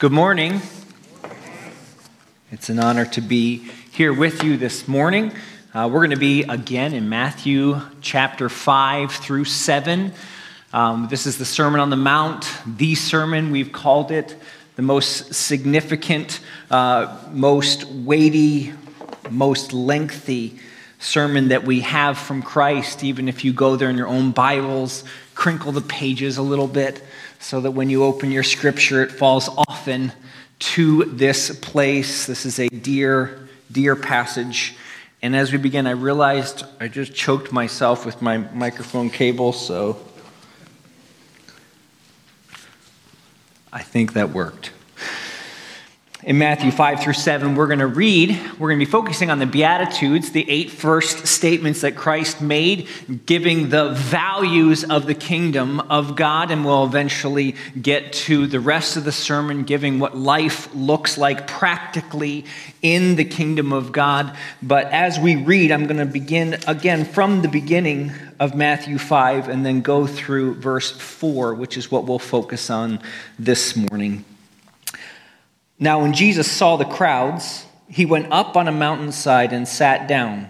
Good morning. It's an honor to be here with you this morning. We're going to be again in Matthew chapter 5 through 7. This is the Sermon on the Mount, the sermon we've called it, the most significant, most weighty, most lengthy sermon that we have from Christ. Even if you go there in your own Bibles, crinkle the pages a little bit so that when you open your scripture, it falls often to this place. This is a dear, dear passage. And as we begin, I realized I just choked myself with my microphone cable, so I think that worked. In Matthew 5 through 7, we're going to be focusing on the Beatitudes, the 8 first statements that Christ made, giving the values of the kingdom of God, and we'll eventually get to the rest of the sermon, giving what life looks like practically in the kingdom of God. But as we read, I'm going to begin again from the beginning of Matthew 5 and then go through verse 4, which is what we'll focus on this morning. Now when Jesus saw the crowds, he went up on a mountainside and sat down.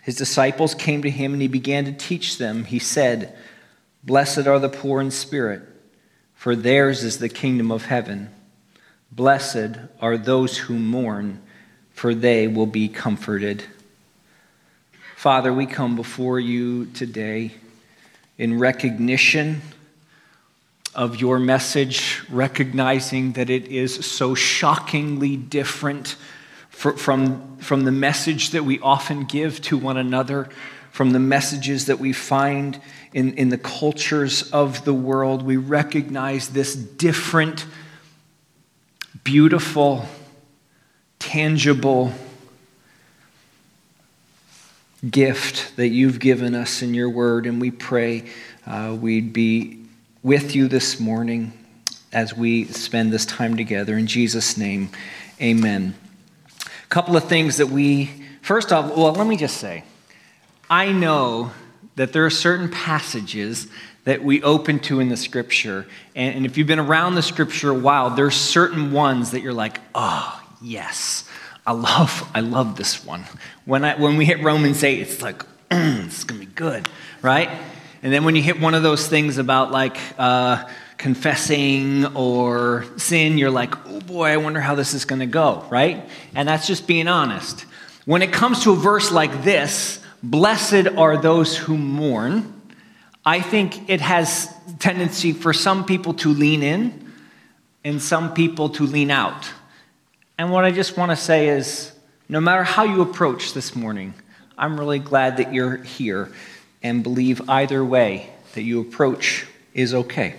His disciples came to him and he began to teach them. He said, "Blessed are the poor in spirit, for theirs is the kingdom of heaven. Blessed are those who mourn, for they will be comforted." Father, we come before you today in recognition of your message, recognizing that it is so shockingly different from the message that we often give to one another, from the messages that we find in the cultures of the world. We recognize this different, beautiful, tangible gift that you've given us in your word, and we pray we'd be with you this morning as we spend this time together. In Jesus' name, amen. A couple of things that let me just say, I know that there are certain passages that we open to in the scripture, and if you've been around the scripture a while, there's certain ones that you're like, oh, yes, I love this one. When we hit Romans 8, it's like, it's going to be good, right? And then when you hit one of those things about like confessing or sin, you're like, oh boy, I wonder how this is going to go, right? And that's just being honest. When it comes to a verse like this, "Blessed are those who mourn," I think it has tendency for some people to lean in and some people to lean out. And what I just want to say is, no matter how you approach this morning, I'm really glad that you're here, and believe either way that you approach is okay.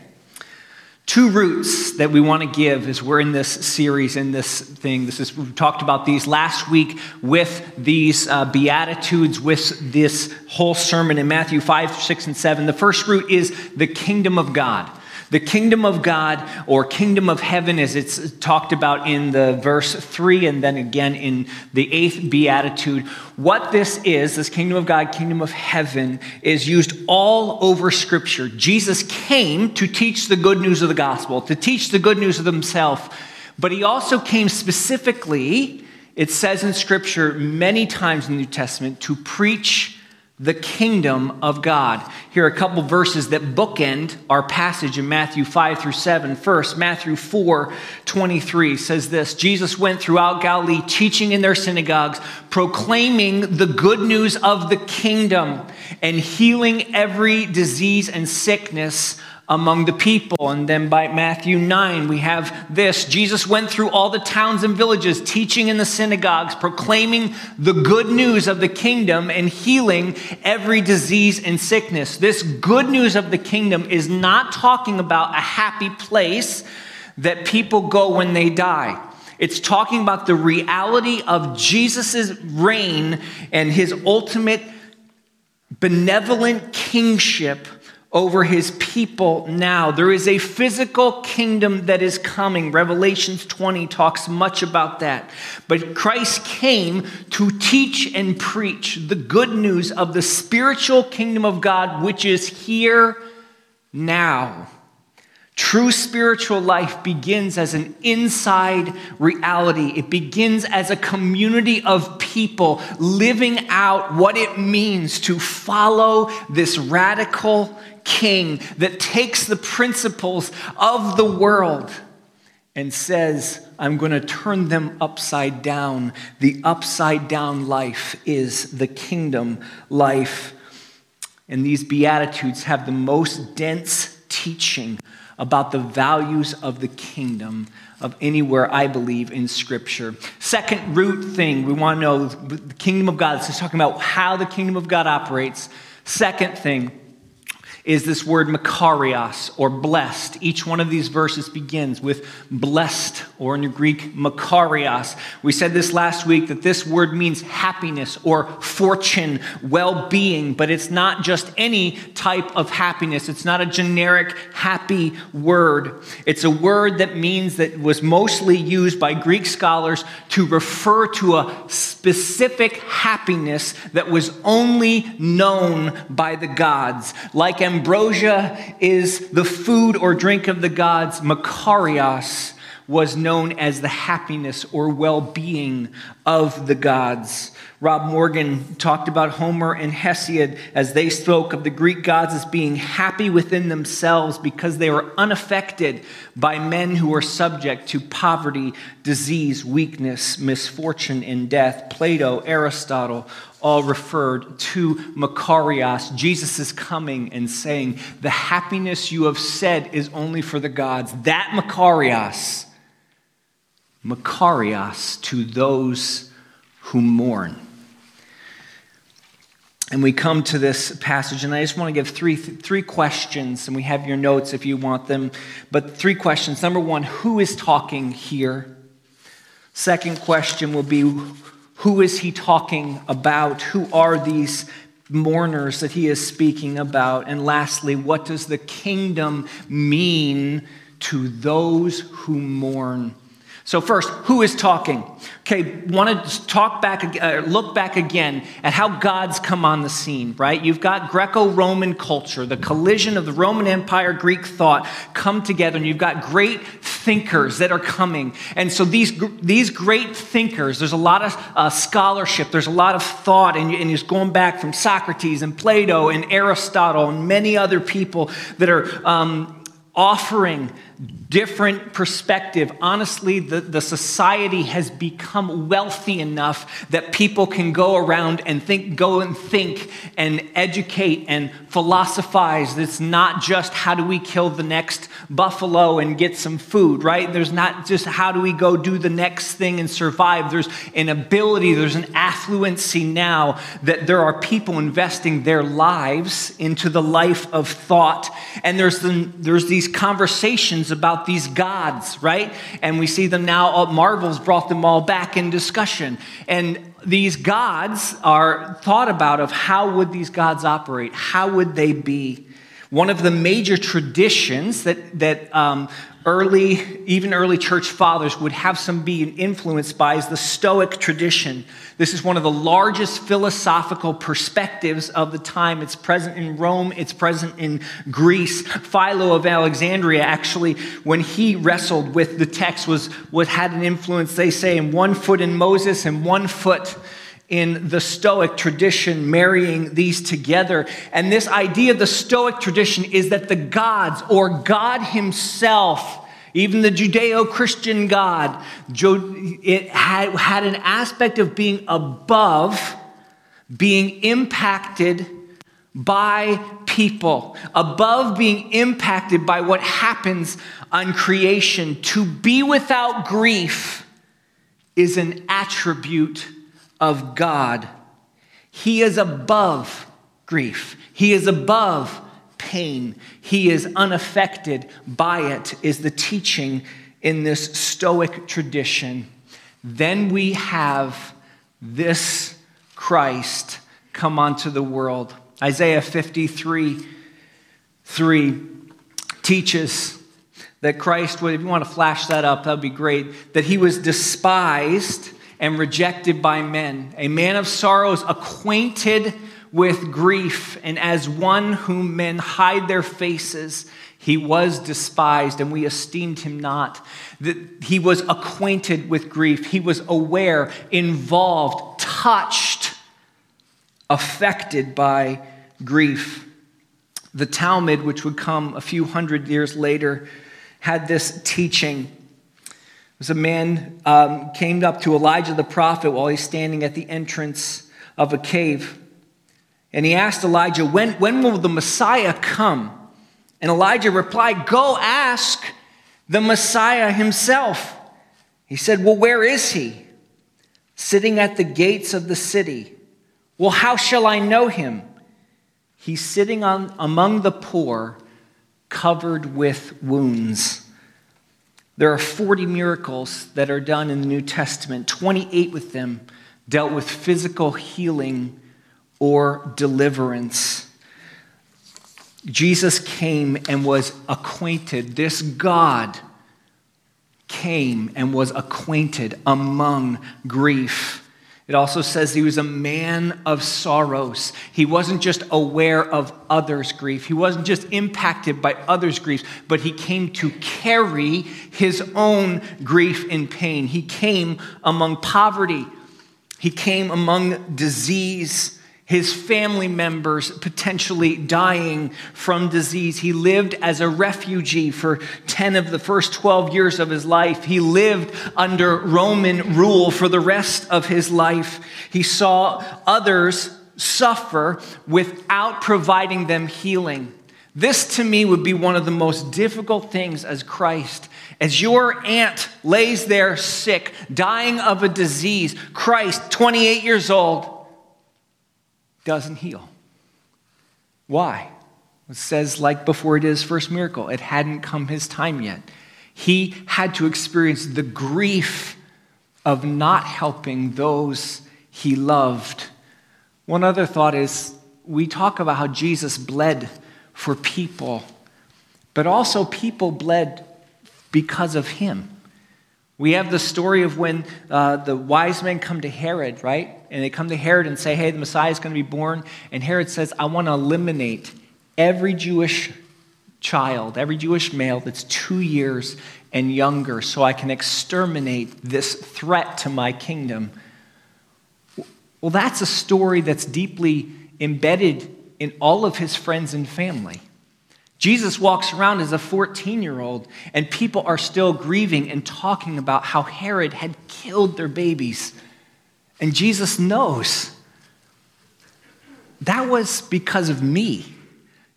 Two roots that we want to give as we're in this series, in this thing. We talked about these last week with these Beatitudes, with this whole sermon in Matthew 5, 6, and 7. The first root is the kingdom of God. The kingdom of God, or kingdom of heaven, as it's talked about in the verse 3 and then again in the 8th beatitude. What this is, this kingdom of God, kingdom of heaven, is used all over Scripture. Jesus came to teach the good news of the gospel, to teach the good news of himself, but he also came specifically, it says in Scripture many times in the New Testament, to preach the kingdom of God. Here are a couple verses that bookend our passage in Matthew 5 through 7. First, Matthew 4:23 says this, "Jesus went throughout Galilee, teaching in their synagogues, proclaiming the good news of the kingdom, and healing every disease and sickness among the people." And then by Matthew 9, we have this, "Jesus went through all the towns and villages, teaching in the synagogues, proclaiming the good news of the kingdom and healing every disease and sickness." This good news of the kingdom is not talking about a happy place that people go when they die. It's talking about the reality of Jesus' reign and his ultimate benevolent kingship over his people now. There is a physical kingdom that is coming. Revelations 20 talks much about that. But Christ came to teach and preach the good news of the spiritual kingdom of God, which is here now. True spiritual life begins as an inside reality. It begins as a community of people living out what it means to follow this radical king that takes the principles of the world and says, I'm going to turn them upside down. The upside down life is the kingdom life. And these Beatitudes have the most dense teaching about the values of the kingdom of anywhere, I believe, in Scripture. Second root thing we want to know, the kingdom of God. This is talking about how the kingdom of God operates. Second thing is this word makarios, or blessed. Each one of these verses begins with blessed, or in the Greek, makarios. We said this last week, that this word means happiness or fortune, well-being, but it's not just any type of happiness. It's not a generic happy word. It's a word that means that was mostly used by Greek scholars to refer to a specific happiness that was only known by the gods. Like ambrosia is the food or drink of the gods, makarios was known as the happiness or well-being of the gods. Rob Morgan talked about Homer and Hesiod as they spoke of the Greek gods as being happy within themselves because they were unaffected by men who were subject to poverty, disease, weakness, misfortune, and death. Plato, Aristotle, all referred to makarios. Jesus is coming and saying, the happiness you have said is only for the gods. That makarios, makarios to those who mourn. And we come to this passage, and I just want to give three questions, and we have your notes if you want them. But three questions. Number one, who is talking here? Second question will be, who is he talking about? Who are these mourners that he is speaking about? And lastly, what does the kingdom mean to those who mourn? So first, who is talking? Okay, want to look back again at how God's come on the scene, right? You've got Greco-Roman culture, the collision of the Roman Empire, Greek thought come together, and you've got great thinkers that are coming. And so these great thinkers, there's a lot of scholarship, there's a lot of thought, and it's going back from Socrates and Plato and Aristotle and many other people that are offering different perspective. Honestly, the society has become wealthy enough that people can go around and think and educate and philosophize. It's not just how do we kill the next buffalo and get some food, right? There's not just how do we go do the next thing and survive. There's an ability, there's an affluency now that there are people investing their lives into the life of thought. And there's these conversations about these gods, right? And we see them now, Marvel's brought them all back in discussion. And these gods are thought about of how would these gods operate? How would they be? One of the major traditions that early church fathers would have some be influenced by is the Stoic tradition. This is one of the largest philosophical perspectives of the time. It's present in Rome. It's present in Greece. Philo of Alexandria, actually, when he wrestled with the text, had an influence, they say, in one foot in Moses and one foot in the Stoic tradition, marrying these together. And this idea of the Stoic tradition is that the gods, or God himself, even the Judeo-Christian God, it had an aspect of being above, being impacted by people, above being impacted by what happens on creation. To be without grief is an attribute of God. He is above grief. He is above pain. He is unaffected by it, is the teaching in this Stoic tradition. Then we have this Christ come onto the world. Isaiah 53:3 teaches that Christ would, if you want to flash that up, that'd be great, that he was despised and rejected by men, a man of sorrows, acquainted with grief, and as one whom men hide their faces, He was despised, and we esteemed him not. He was acquainted with grief. He was aware, involved, touched, affected by grief. The Talmud, which would come a few hundred years later, had this teaching. There's a man came up to Elijah the prophet while he's standing at the entrance of a cave. And he asked Elijah, when will the Messiah come? And Elijah replied, go ask the Messiah himself. He said, well, where is he? Sitting at the gates of the city. Well, how shall I know him? He's sitting among the poor, covered with wounds. There are 40 miracles that are done in the New Testament. 28 with them dealt with physical healing or deliverance. Jesus came and was acquainted. This God came and was acquainted among grief. It also says he was a man of sorrows. He wasn't just aware of others' grief. He wasn't just impacted by others' grief, but he came to carry his own grief and pain. He came among poverty. He came among disease. His family members potentially dying from disease. He lived as a refugee for 10 of the first 12 years of his life. He lived under Roman rule for the rest of his life. He saw others suffer without providing them healing. This to me would be one of the most difficult things as Christ. As your aunt lays there sick, dying of a disease, Christ, 28 years old, doesn't heal. Why? It says, like before he did his first miracle, it hadn't come his time yet. He had to experience the grief of not helping those he loved. One other thought is, we talk about how Jesus bled for people, but also people bled because of him. We have the story of when the wise men come to Herod, right? And they come to Herod and say, hey, the Messiah is going to be born. And Herod says, I want to eliminate every Jewish child, every Jewish male that's 2 years and younger, so I can exterminate this threat to my kingdom. Well, that's a story that's deeply embedded in all of his friends and family. Jesus walks around as a 14-year-old, and people are still grieving and talking about how Herod had killed their babies. And Jesus knows that was because of me.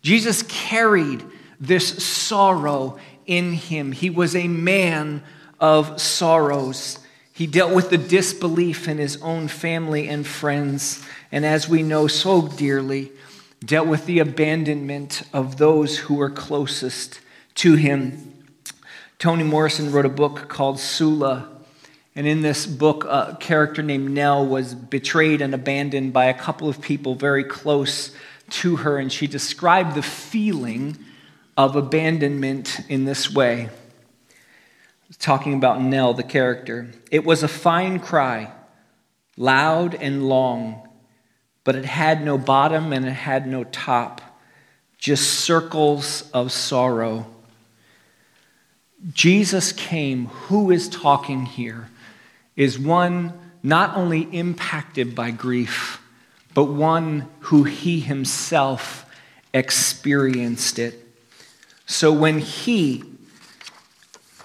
Jesus carried this sorrow in him. He was a man of sorrows. He dealt with the disbelief in his own family and friends, and as we know so dearly, dealt with the abandonment of those who were closest to him. Toni Morrison wrote a book called Sula, and in this book, a character named Nell was betrayed and abandoned by a couple of people very close to her, and she described the feeling of abandonment in this way. Talking about Nell, the character. It was a fine cry, loud and long, but it had no bottom and it had no top, just circles of sorrow. Jesus came. Who is talking here is one not only impacted by grief, but one who he himself experienced it. So when he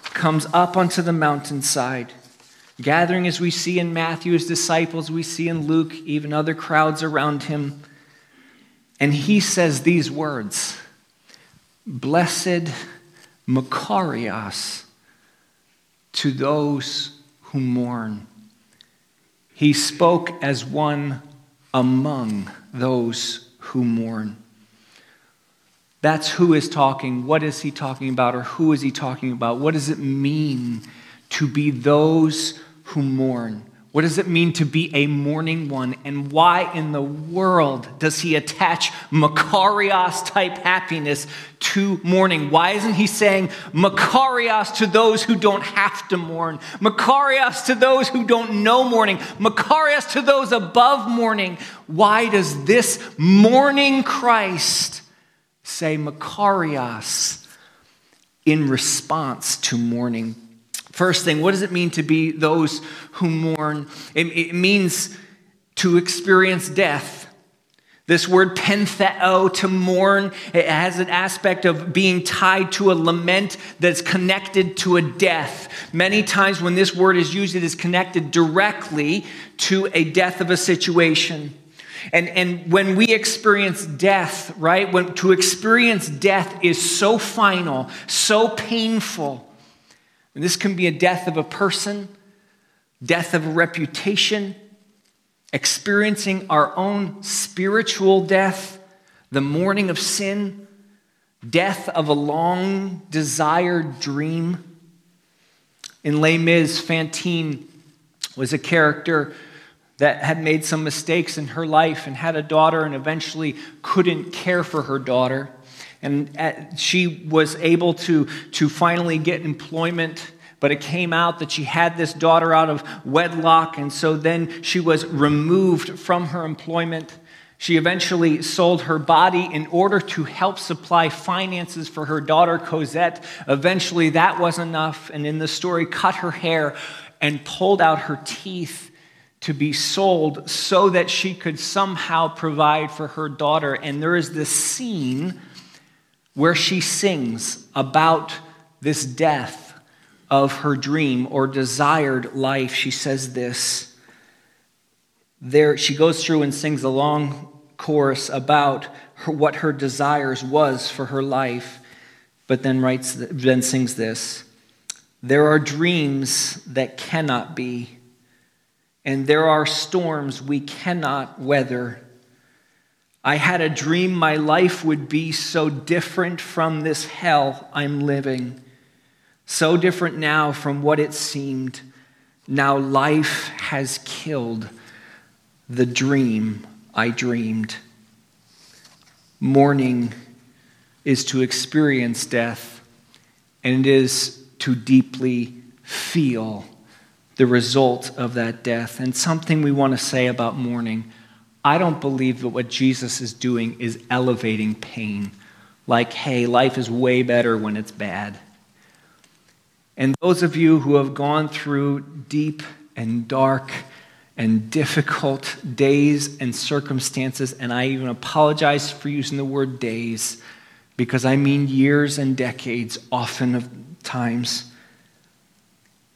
comes up onto the mountainside, gathering as we see in Matthew, his disciples, we see in Luke, even other crowds around him. And he says these words, blessed Makarios, to those who mourn. He spoke as one among those who mourn. That's who is talking. What is he talking about, or who is he talking about? What does it mean to be those who mourn? What does it mean to be a mourning one? And why in the world does he attach Makarios-type happiness to mourning? Why isn't he saying Makarios to those who don't have to mourn? Makarios to those who don't know mourning? Makarios to those above mourning? Why does this mourning Christ say Makarios in response to mourning. First thing, what does it mean to be those who mourn? It means to experience death. This word pentheo, to mourn, it has an aspect of being tied to a lament that's connected to a death. Many times when this word is used, it is connected directly to a death of a situation. And when we experience death, right, when to experience death is so final, so painful, and this can be a death of a person, death of a reputation, experiencing our own spiritual death, the mourning of sin, death of a long desired dream. In Les Mis, Fantine was a character that had made some mistakes in her life and had a daughter and eventually couldn't care for her daughter. And she was able to finally get employment, but it came out that she had this daughter out of wedlock, and so then she was removed from her employment. She eventually sold her body in order to help supply finances for her daughter, Cosette. Eventually, that was enough, and in the story, cut her hair and pulled out her teeth to be sold so that she could somehow provide for her daughter. And there is this scene where she sings about this death of her dream or desired life. She says this. There, she goes through and sings a long chorus about what her desires was for her life, but then sings this. There are dreams that cannot be, and there are storms we cannot weather. I had a dream my life would be so different from this hell I'm living. So different now from what it seemed. Now life has killed the dream I dreamed. Mourning is to experience death, and it is to deeply feel the result of that death. And something we want to say about mourning, I don't believe that what Jesus is doing is elevating pain. Like, hey, life is way better when it's bad. And those of you who have gone through deep and dark and difficult days and circumstances, and I even apologize for using the word days, because I mean years and decades often of times,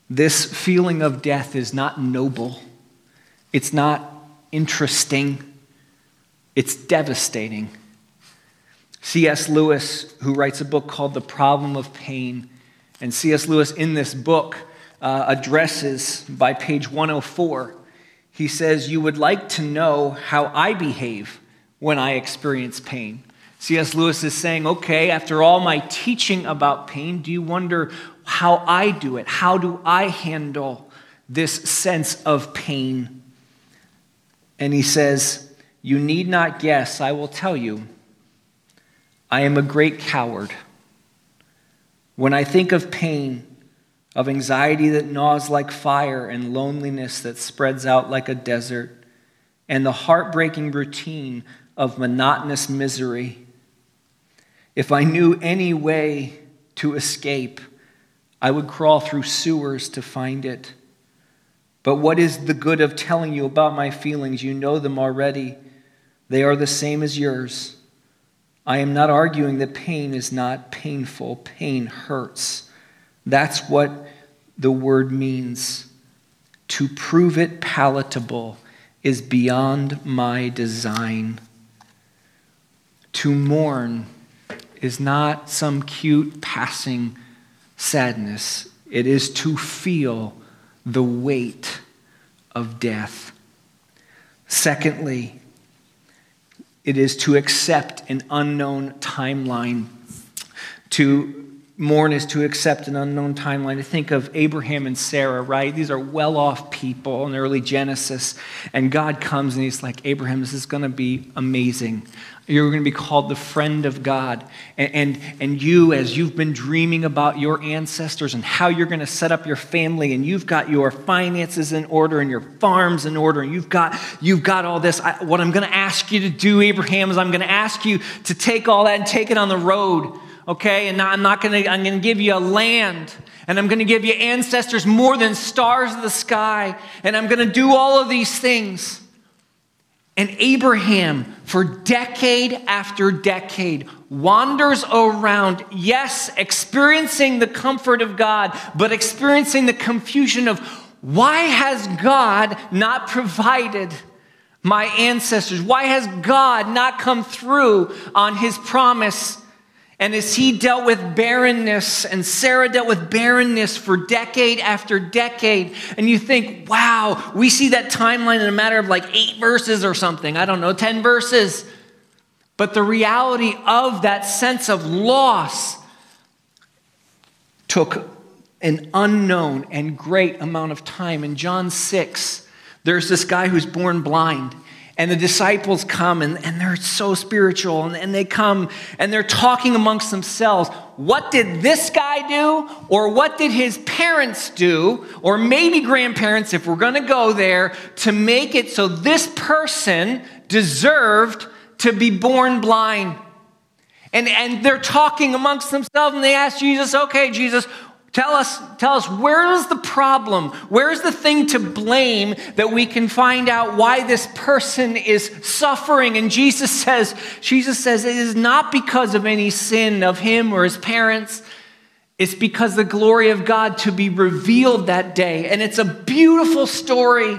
this feeling of death is not noble. It's not interesting. It's devastating. C.S. Lewis, who writes a book called The Problem of Pain, and C.S. Lewis in this book addresses, by page 104, he says, you would like to know how I behave when I experience pain. C.S. Lewis is saying, okay, after all my teaching about pain, do you wonder how I do it? How do I handle this sense of pain? And he says, you need not guess, I will tell you. I am a great coward. When I think of pain, of anxiety that gnaws like fire and loneliness that spreads out like a desert, and the heartbreaking routine of monotonous misery, if I knew any way to escape, I would crawl through sewers to find it. But what is the good of telling you about my feelings? You know them already. They are the same as yours. I am not arguing that pain is not painful. Pain hurts. That's what the word means. To prove it palatable is beyond my design. To mourn is not some cute passing sadness. It is to feel the weight of death. Secondly, it is to accept an unknown timeline. To mourn is to accept an unknown timeline. I think of Abraham and Sarah, right? These are well-off people in early Genesis. And God comes and he's like, Abraham, this is going to be amazing. You're going to be called the friend of God. And you, as you've been dreaming about your ancestors and how you're going to set up your family, and you've got your finances in order and your farms in order, and you've got all this. What I'm going to ask you to do, Abraham, is I'm going to ask you to take all that and take it on the road. okay? And I'm going to give you a land, and I'm going to give you ancestors more than stars of the sky, and I'm going to do all of these things. And Abraham, for decade after decade, wanders around, yes, experiencing the comfort of God, but experiencing the confusion of, why has God not provided my ancestors? Why has God not come through on his promise? And as he dealt with barrenness, and Sarah dealt with barrenness for decade after decade, and you think, wow, we see that timeline in a matter of like 8 verses or something. I don't know, 10 verses. But the reality of that sense of loss took an unknown and great amount of time. In John 6, there's this guy who's born blind. And the disciples come, and they're so spiritual, and they come, and they're talking amongst themselves. What did this guy do? Or what did his parents do? Or maybe grandparents, if we're going to go there, to make it so this person deserved to be born blind. And they're talking amongst themselves, and they ask Jesus, okay, Jesus, tell us, where is the problem? Where is the thing to blame that we can find out why this person is suffering? And Jesus says, it is not because of any sin of him or his parents. It's because the glory of God to be revealed that day. And it's a beautiful story.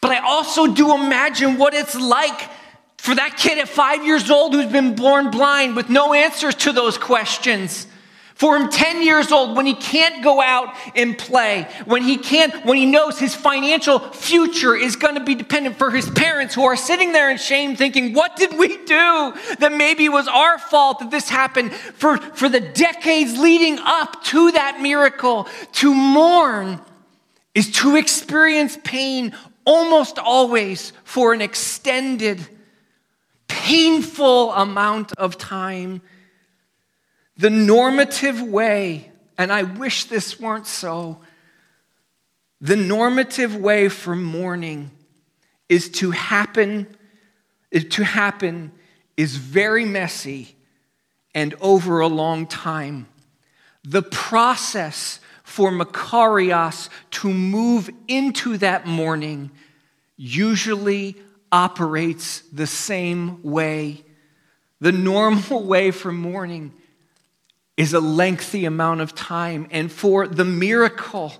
But I also do imagine what it's like for that kid at 5 years old who's been born blind with no answers to those questions. For him, 10 years old, when he can't go out and play, when he knows his financial future is going to be dependent for his parents who are sitting there in shame thinking, what did we do that maybe was our fault that this happened? For the decades leading up to that miracle, to mourn is to experience pain almost always for an extended, painful amount of time. The normative way, and I wish this weren't so, the normative way for mourning is to happen is very messy and over a long time. The process for makarios to move into that mourning usually operates the same way. The normal way for mourning is a lengthy amount of time. And for the miracle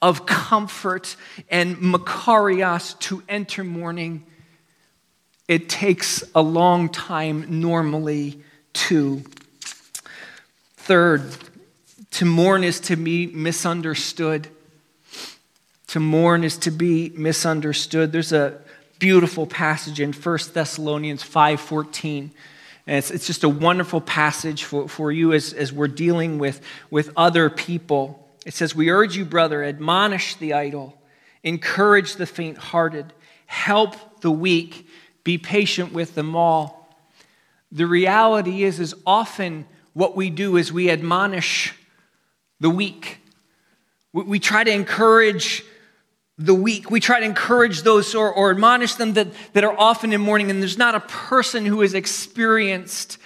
of comfort and makarios to enter mourning, it takes a long time normally too. Third, to mourn is to be misunderstood. To mourn is to be misunderstood. There's a beautiful passage in 1 Thessalonians 5:14. And it's just a wonderful passage for you as we're dealing with other people. It says, we urge you, brother, admonish the idle, encourage the faint-hearted, help the weak, be patient with them all. The reality is often what we do is we admonish the weak. We try to encourage the weak. We try to encourage those or admonish them that are often in mourning, and there's not a person who has experienced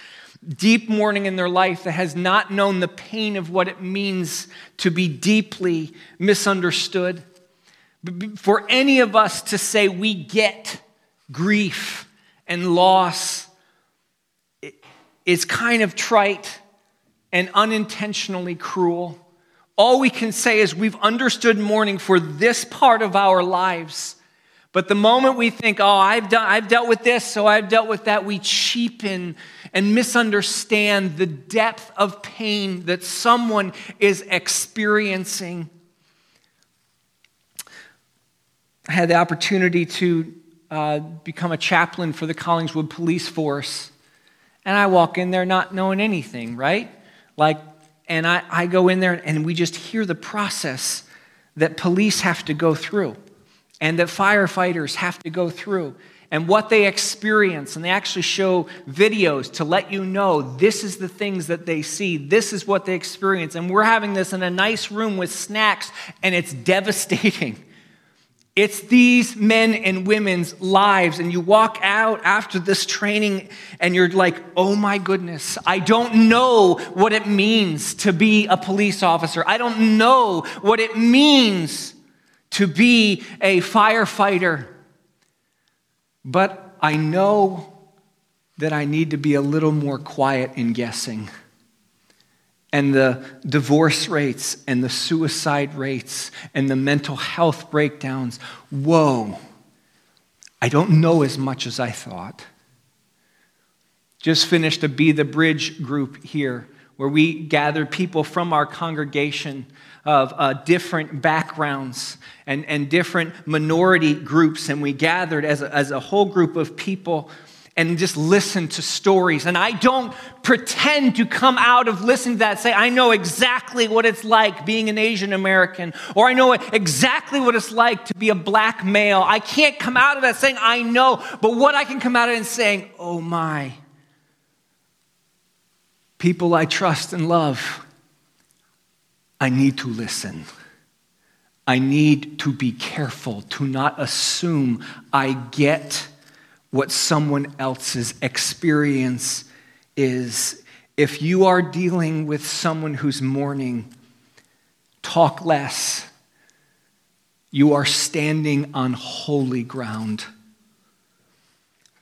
deep mourning in their life that has not known the pain of what it means to be deeply misunderstood. For any of us to say we get grief and loss is kind of trite and unintentionally cruel. All we can say is we've understood mourning for this part of our lives. But the moment we think, I've dealt with this, so I've dealt with that, we cheapen and misunderstand the depth of pain that someone is experiencing. I had the opportunity to become a chaplain for the Collingswood Police Force. And I walk in there not knowing anything, right? And I go in there, and we just hear the process that police have to go through and that firefighters have to go through and what they experience. And they actually show videos to let you know this is the things that they see. This is what they experience. And we're having this in a nice room with snacks, and it's devastating. It's these men and women's lives, and you walk out after this training and you're like, oh my goodness, I don't know what it means to be a police officer. I don't know what it means to be a firefighter, but I know that I need to be a little more quiet in guessing. And the divorce rates and the suicide rates and the mental health breakdowns. Whoa, I don't know as much as I thought. Just finished a Be the Bridge group here where we gathered people from our congregation of different backgrounds and different minority groups. And we gathered as a whole group of people and just listen to stories. And I don't pretend to come out of listening to that, say, I know exactly what it's like being an Asian American, or I know exactly what it's like to be a black male. I can't come out of that saying, I know, but what I can come out of it and saying, oh my, people I trust and love, I need to listen. I need to be careful to not assume I get what someone else's experience is. If you are dealing with someone who's mourning, talk less. You are standing on holy ground.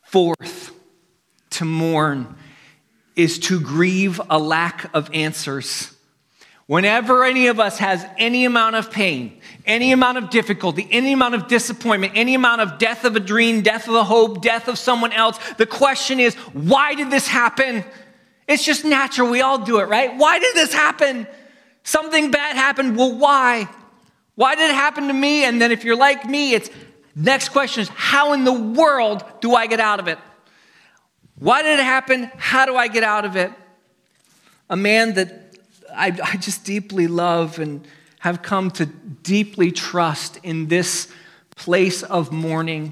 Fourth, to mourn is to grieve a lack of answers. Whenever any of us has any amount of pain, any amount of difficulty, any amount of disappointment, any amount of death of a dream, death of a hope, death of someone else, the question is, why did this happen? It's just natural. We all do it, right? Why did this happen? Something bad happened. Well, why? Why did it happen to me? And then if you're like me, it's next question is, how in the world do I get out of it? Why did it happen? How do I get out of it? A man that I just deeply love and have come to deeply trust in this place of mourning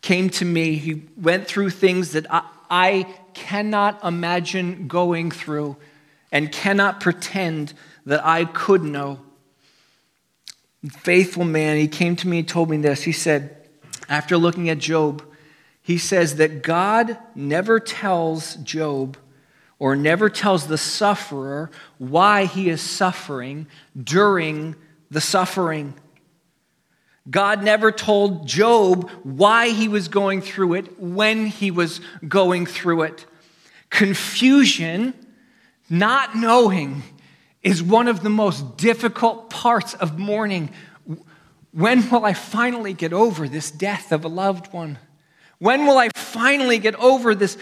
came to me. He went through things that I cannot imagine going through and cannot pretend that I could know. Faithful man, he came to me and told me this. He said, after looking at Job, he says that God never tells Job or never tells the sufferer why he is suffering during the suffering. God never told Job why he was going through it when he was going through it. Confusion, not knowing, is one of the most difficult parts of mourning. When will I finally get over this death of a loved one? When will I finally get over this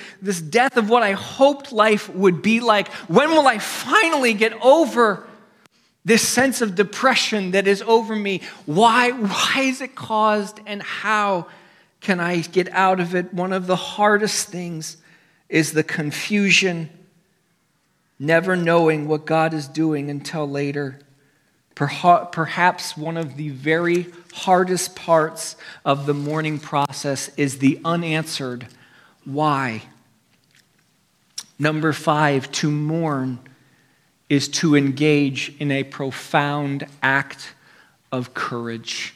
death of what I hoped life would be like? When will I finally get over this sense of depression that is over me? Why is it caused, and how can I get out of it? One of the hardest things is the confusion, never knowing what God is doing until later. Perhaps one of the very hardest parts of the mourning process is the unanswered why. Number 5, to mourn is to engage in a profound act of courage.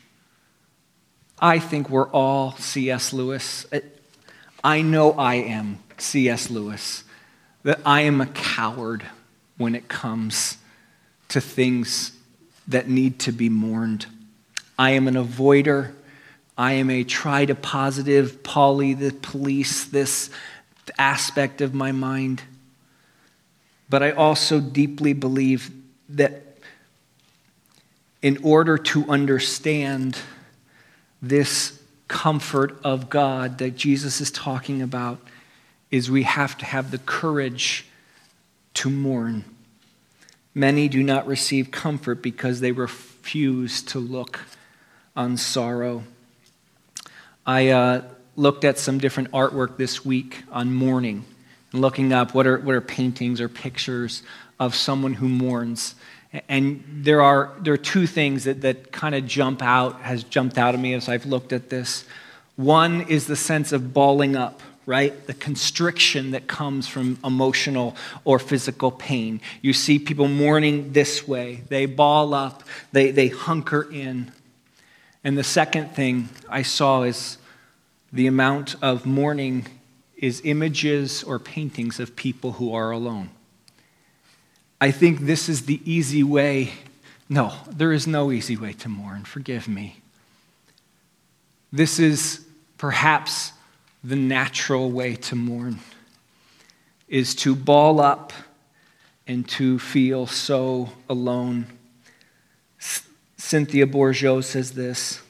I think we're all C.S. Lewis. I know I am C.S. Lewis, that I am a coward when it comes to things that need to be mourned. I am an avoider. I am a try to positive, Polly the police, this aspect of my mind. But I also deeply believe that in order to understand this comfort of God that Jesus is talking about, is we have to have the courage to mourn. Many do not receive comfort because they refuse to look on sorrow. I looked at some different artwork this week on mourning, and looking up what are paintings or pictures of someone who mourns. And there are two things that kind of jumped out at me as I've looked at this. One is the sense of balling up, right? The constriction that comes from emotional or physical pain. You see people mourning this way. They ball up. They hunker in. And the second thing I saw is the amount of mourning is images or paintings of people who are alone. I think this is the easy way. No, there is no easy way to mourn. Forgive me. This is perhaps the natural way to mourn, is to ball up and to feel so alone. Cynthia Bourgeau says this: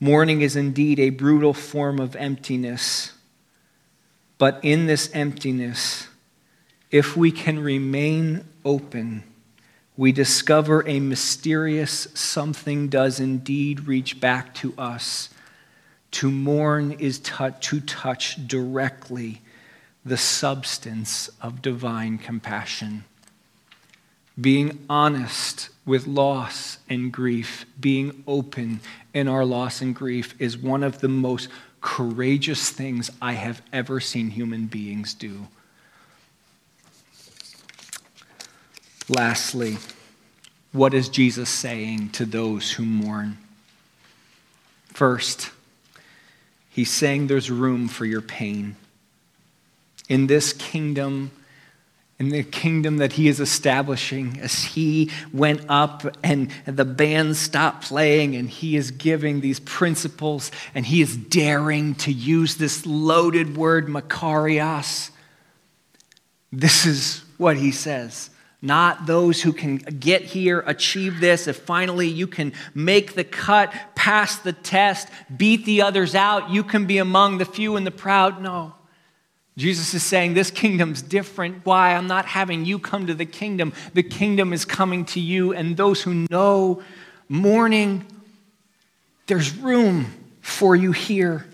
mourning is indeed a brutal form of emptiness, but in this emptiness, if we can remain open, we discover a mysterious something does indeed reach back to us. To mourn is to touch directly the substance of divine compassion. Being honest with loss and grief, being open in our loss and grief is one of the most courageous things I have ever seen human beings do. Lastly, what is Jesus saying to those who mourn? First, he's saying there's room for your pain. In this kingdom, in the kingdom that he is establishing, as he went up and the band stopped playing and he is giving these principles and he is daring to use this loaded word, makarios. This is what he says. Not those who can get here, achieve this. If finally you can make the cut, pass the test, beat the others out, you can be among the few and the proud. No. Jesus is saying this kingdom's different. Why? I'm not having you come to the kingdom. The kingdom is coming to you. And those who know mourning, there's room for you here.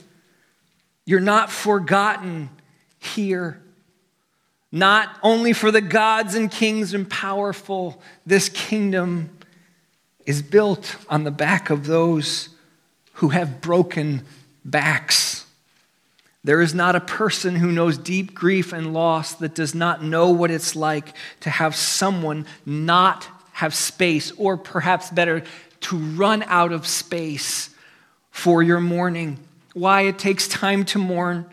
You're not forgotten here. Not only for the gods and kings and powerful, this kingdom is built on the back of those who have broken backs. There is not a person who knows deep grief and loss that does not know what it's like to have someone not have space, or perhaps better, to run out of space for your mourning. Why? It takes time to mourn.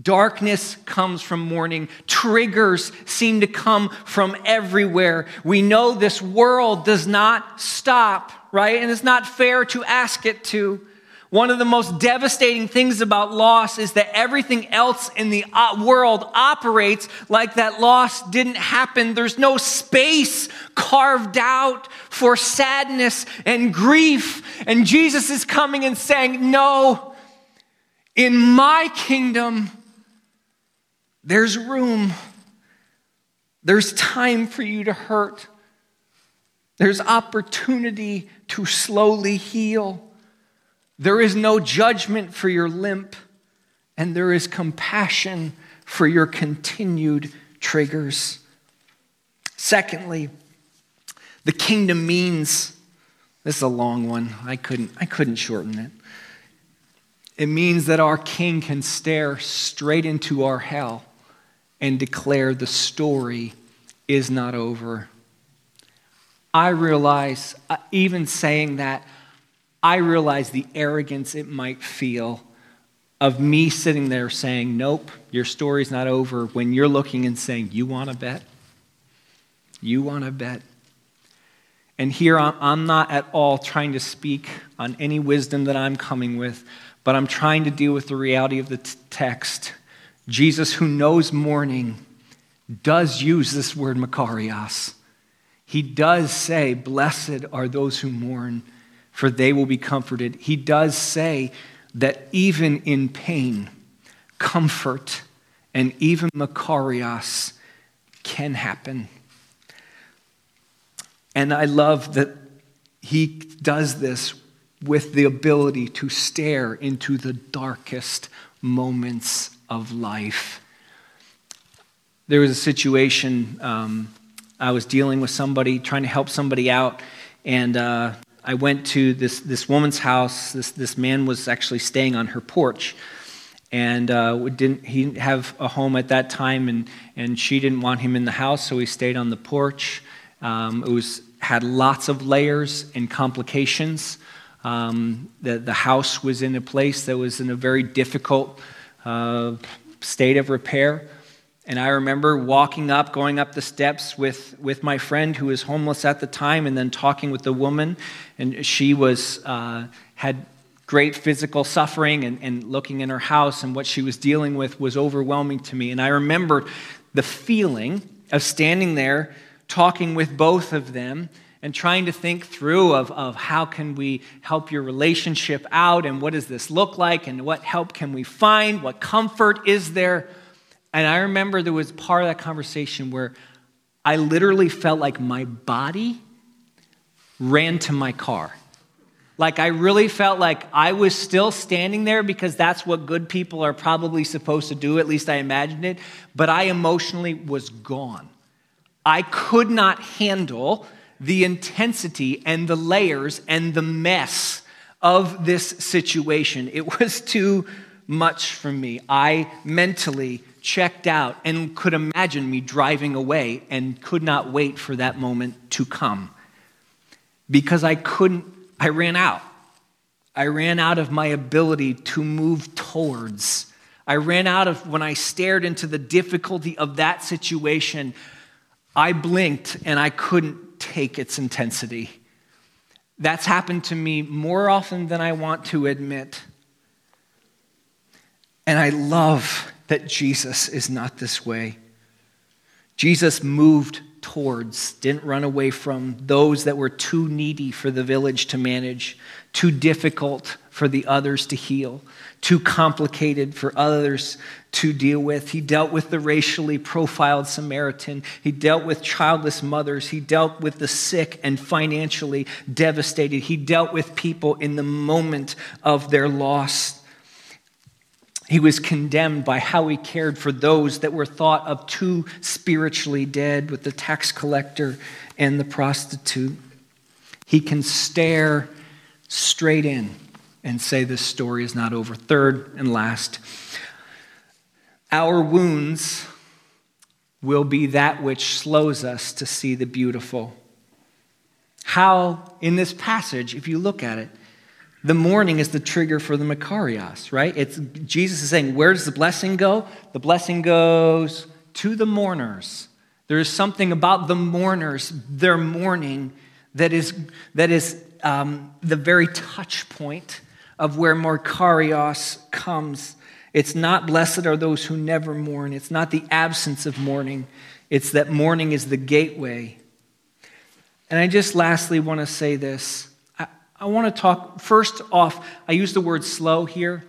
Darkness comes from mourning. Triggers seem to come from everywhere. We know this world does not stop, right? And it's not fair to ask it to. One of the most devastating things about loss is that everything else in the world operates like that loss didn't happen. There's no space carved out for sadness and grief. And Jesus is coming and saying, no, in my kingdom, there's room. There's time for you to hurt. There's opportunity to slowly heal. There is no judgment for your limp, and there is compassion for your continued triggers. Secondly, the kingdom means, this is a long one. I couldn't shorten it. It means that our King can stare straight into our hell and declare the story is not over. I realize, even saying that, I realize the arrogance it might feel of me sitting there saying, nope, your story's not over, when you're looking and saying, you want to bet? You want to bet? And here I'm not at all trying to speak on any wisdom that I'm coming with, but I'm trying to deal with the reality of the text. Jesus, who knows mourning, does use this word makarios. He does say, blessed are those who mourn, for they will be comforted. He does say that even in pain, comfort and even makarios can happen. And I love that he does this with the ability to stare into the darkest moments of life. There was a situation, I was dealing with somebody, trying to help somebody out, and I went to this woman's house. This man was actually staying on her porch, and he didn't have a home at that time, and she didn't want him in the house, so he stayed on the porch. It had lots of layers and complications. The house was in a place that was in a very difficult state of repair. And I remember walking up, going up the steps with my friend who was homeless at the time, and then talking with the woman. And she was had great physical suffering, and looking in her house, and what she was dealing with was overwhelming to me. And I remember the feeling of standing there, talking with both of them, and trying to think through of how can we help your relationship out, and what does this look like, and what help can we find, what comfort is there. And I remember there was part of that conversation where I literally felt like my body ran to my car. Like I really felt like I was still standing there because that's what good people are probably supposed to do, at least I imagined it, but I emotionally was gone. I could not handle the intensity and the layers and the mess of this situation. It was too much for me. I mentally checked out and could imagine me driving away and could not wait for that moment to come because I ran out. I ran out of my ability to move towards. I ran out of when I stared into the difficulty of that situation, I blinked and I couldn't take its intensity. That's happened to me more often than I want to admit. And I love that Jesus is not this way. Jesus moved towards, didn't run away from those that were too needy for the village to manage, too difficult for the others to heal, too complicated for others to deal with. He dealt with the racially profiled Samaritan. He dealt with childless mothers. He dealt with the sick and financially devastated. He dealt with people in the moment of their loss. He was condemned by how he cared for those that were thought of too spiritually dead, with the tax collector and the prostitute. He can stare straight in and say this story is not over. Third and last, our wounds will be that which slows us to see the beautiful. How, in this passage, if you look at it, the mourning is the trigger for the Makarios, right? Jesus is saying, where does the blessing go? The blessing goes to the mourners. There is something about the mourners, their mourning, that is the very touch point of where Makarios comes. It's not blessed are those who never mourn. It's not the absence of mourning. It's that mourning is the gateway. And I just lastly want to say this. I want to talk, first off, I use the word slow here.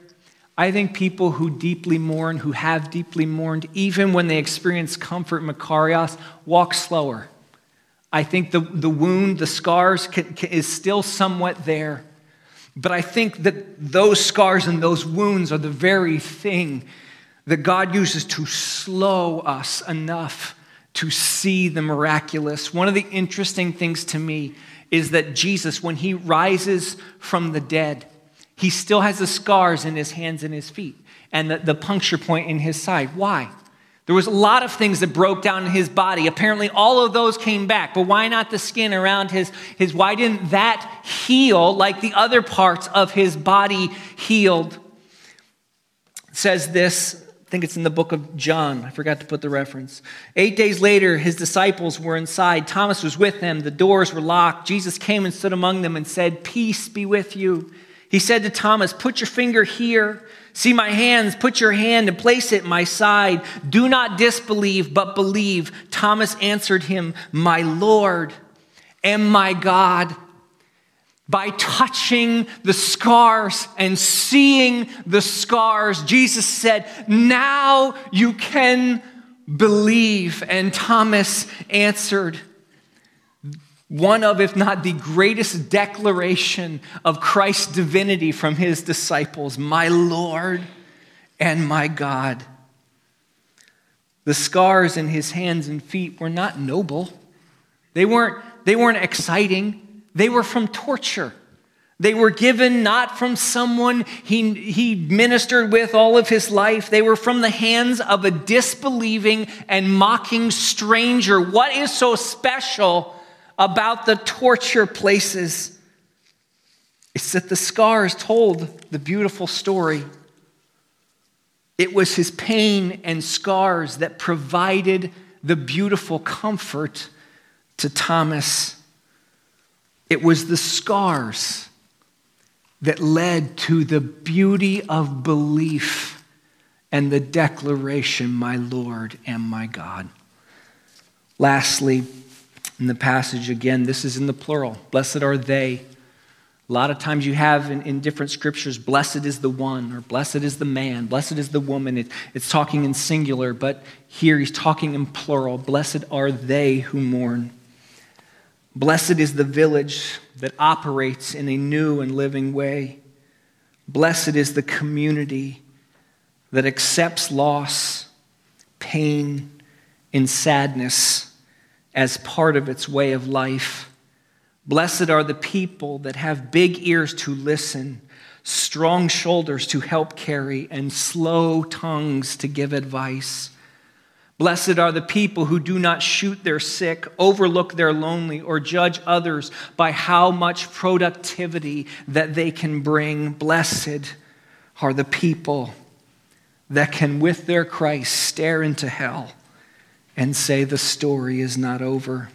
I think people who deeply mourn, who have deeply mourned, even when they experience comfort, Makarios, walk slower. I think the wound, the scars is still somewhat there. But I think that those scars and those wounds are the very thing that God uses to slow us enough to see the miraculous. One of the interesting things to me is that Jesus, when he rises from the dead, he still has the scars in his hands and his feet and the puncture point in his side. Why? There was a lot of things that broke down in his body. Apparently, all of those came back, but why not the skin around his? Why didn't that heal like the other parts of his body healed? It says this, I think it's in the book of John. I forgot to put the reference. 8 days later, his disciples were inside. Thomas was with them. The doors were locked. Jesus came and stood among them and said, "Peace be with you." He said to Thomas, "Put your finger here. See my hands. Put your hand and place it in my side. Do not disbelieve, but believe." Thomas answered him, "My Lord and my God." By touching the scars and seeing the scars, Jesus said, "Now you can believe." And Thomas answered one of, if not the greatest declaration of Christ's divinity from his disciples, "My Lord and my God." The scars in his hands and feet were not noble. They weren't exciting. They were from torture. They were given not from someone he ministered with all of his life. They were from the hands of a disbelieving and mocking stranger. What is so special about the torture places? It's that the scars told the beautiful story. It was his pain and scars that provided the beautiful comfort to Thomas. It was the scars that led to the beauty of belief and the declaration, my Lord and my God. Lastly, in the passage again, this is in the plural. Blessed are they. A lot of times you have in different scriptures, blessed is the one, or blessed is the man, blessed is the woman. It's talking in singular, but here he's talking in plural. Blessed are they who mourn. Blessed is the village that operates in a new and living way. Blessed is the community that accepts loss, pain, and sadness as part of its way of life. Blessed are the people that have big ears to listen, strong shoulders to help carry, and slow tongues to give advice. Blessed are the people who do not shoot their sick, overlook their lonely, or judge others by how much productivity that they can bring. Blessed are the people that can, with their Christ, stare into hell and say the story is not over.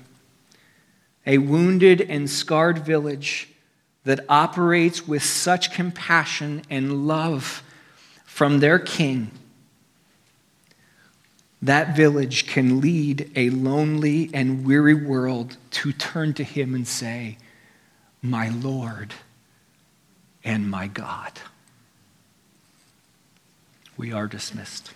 A wounded and scarred village that operates with such compassion and love from their king, that village can lead a lonely and weary world to turn to him and say, my Lord and my God. We are dismissed.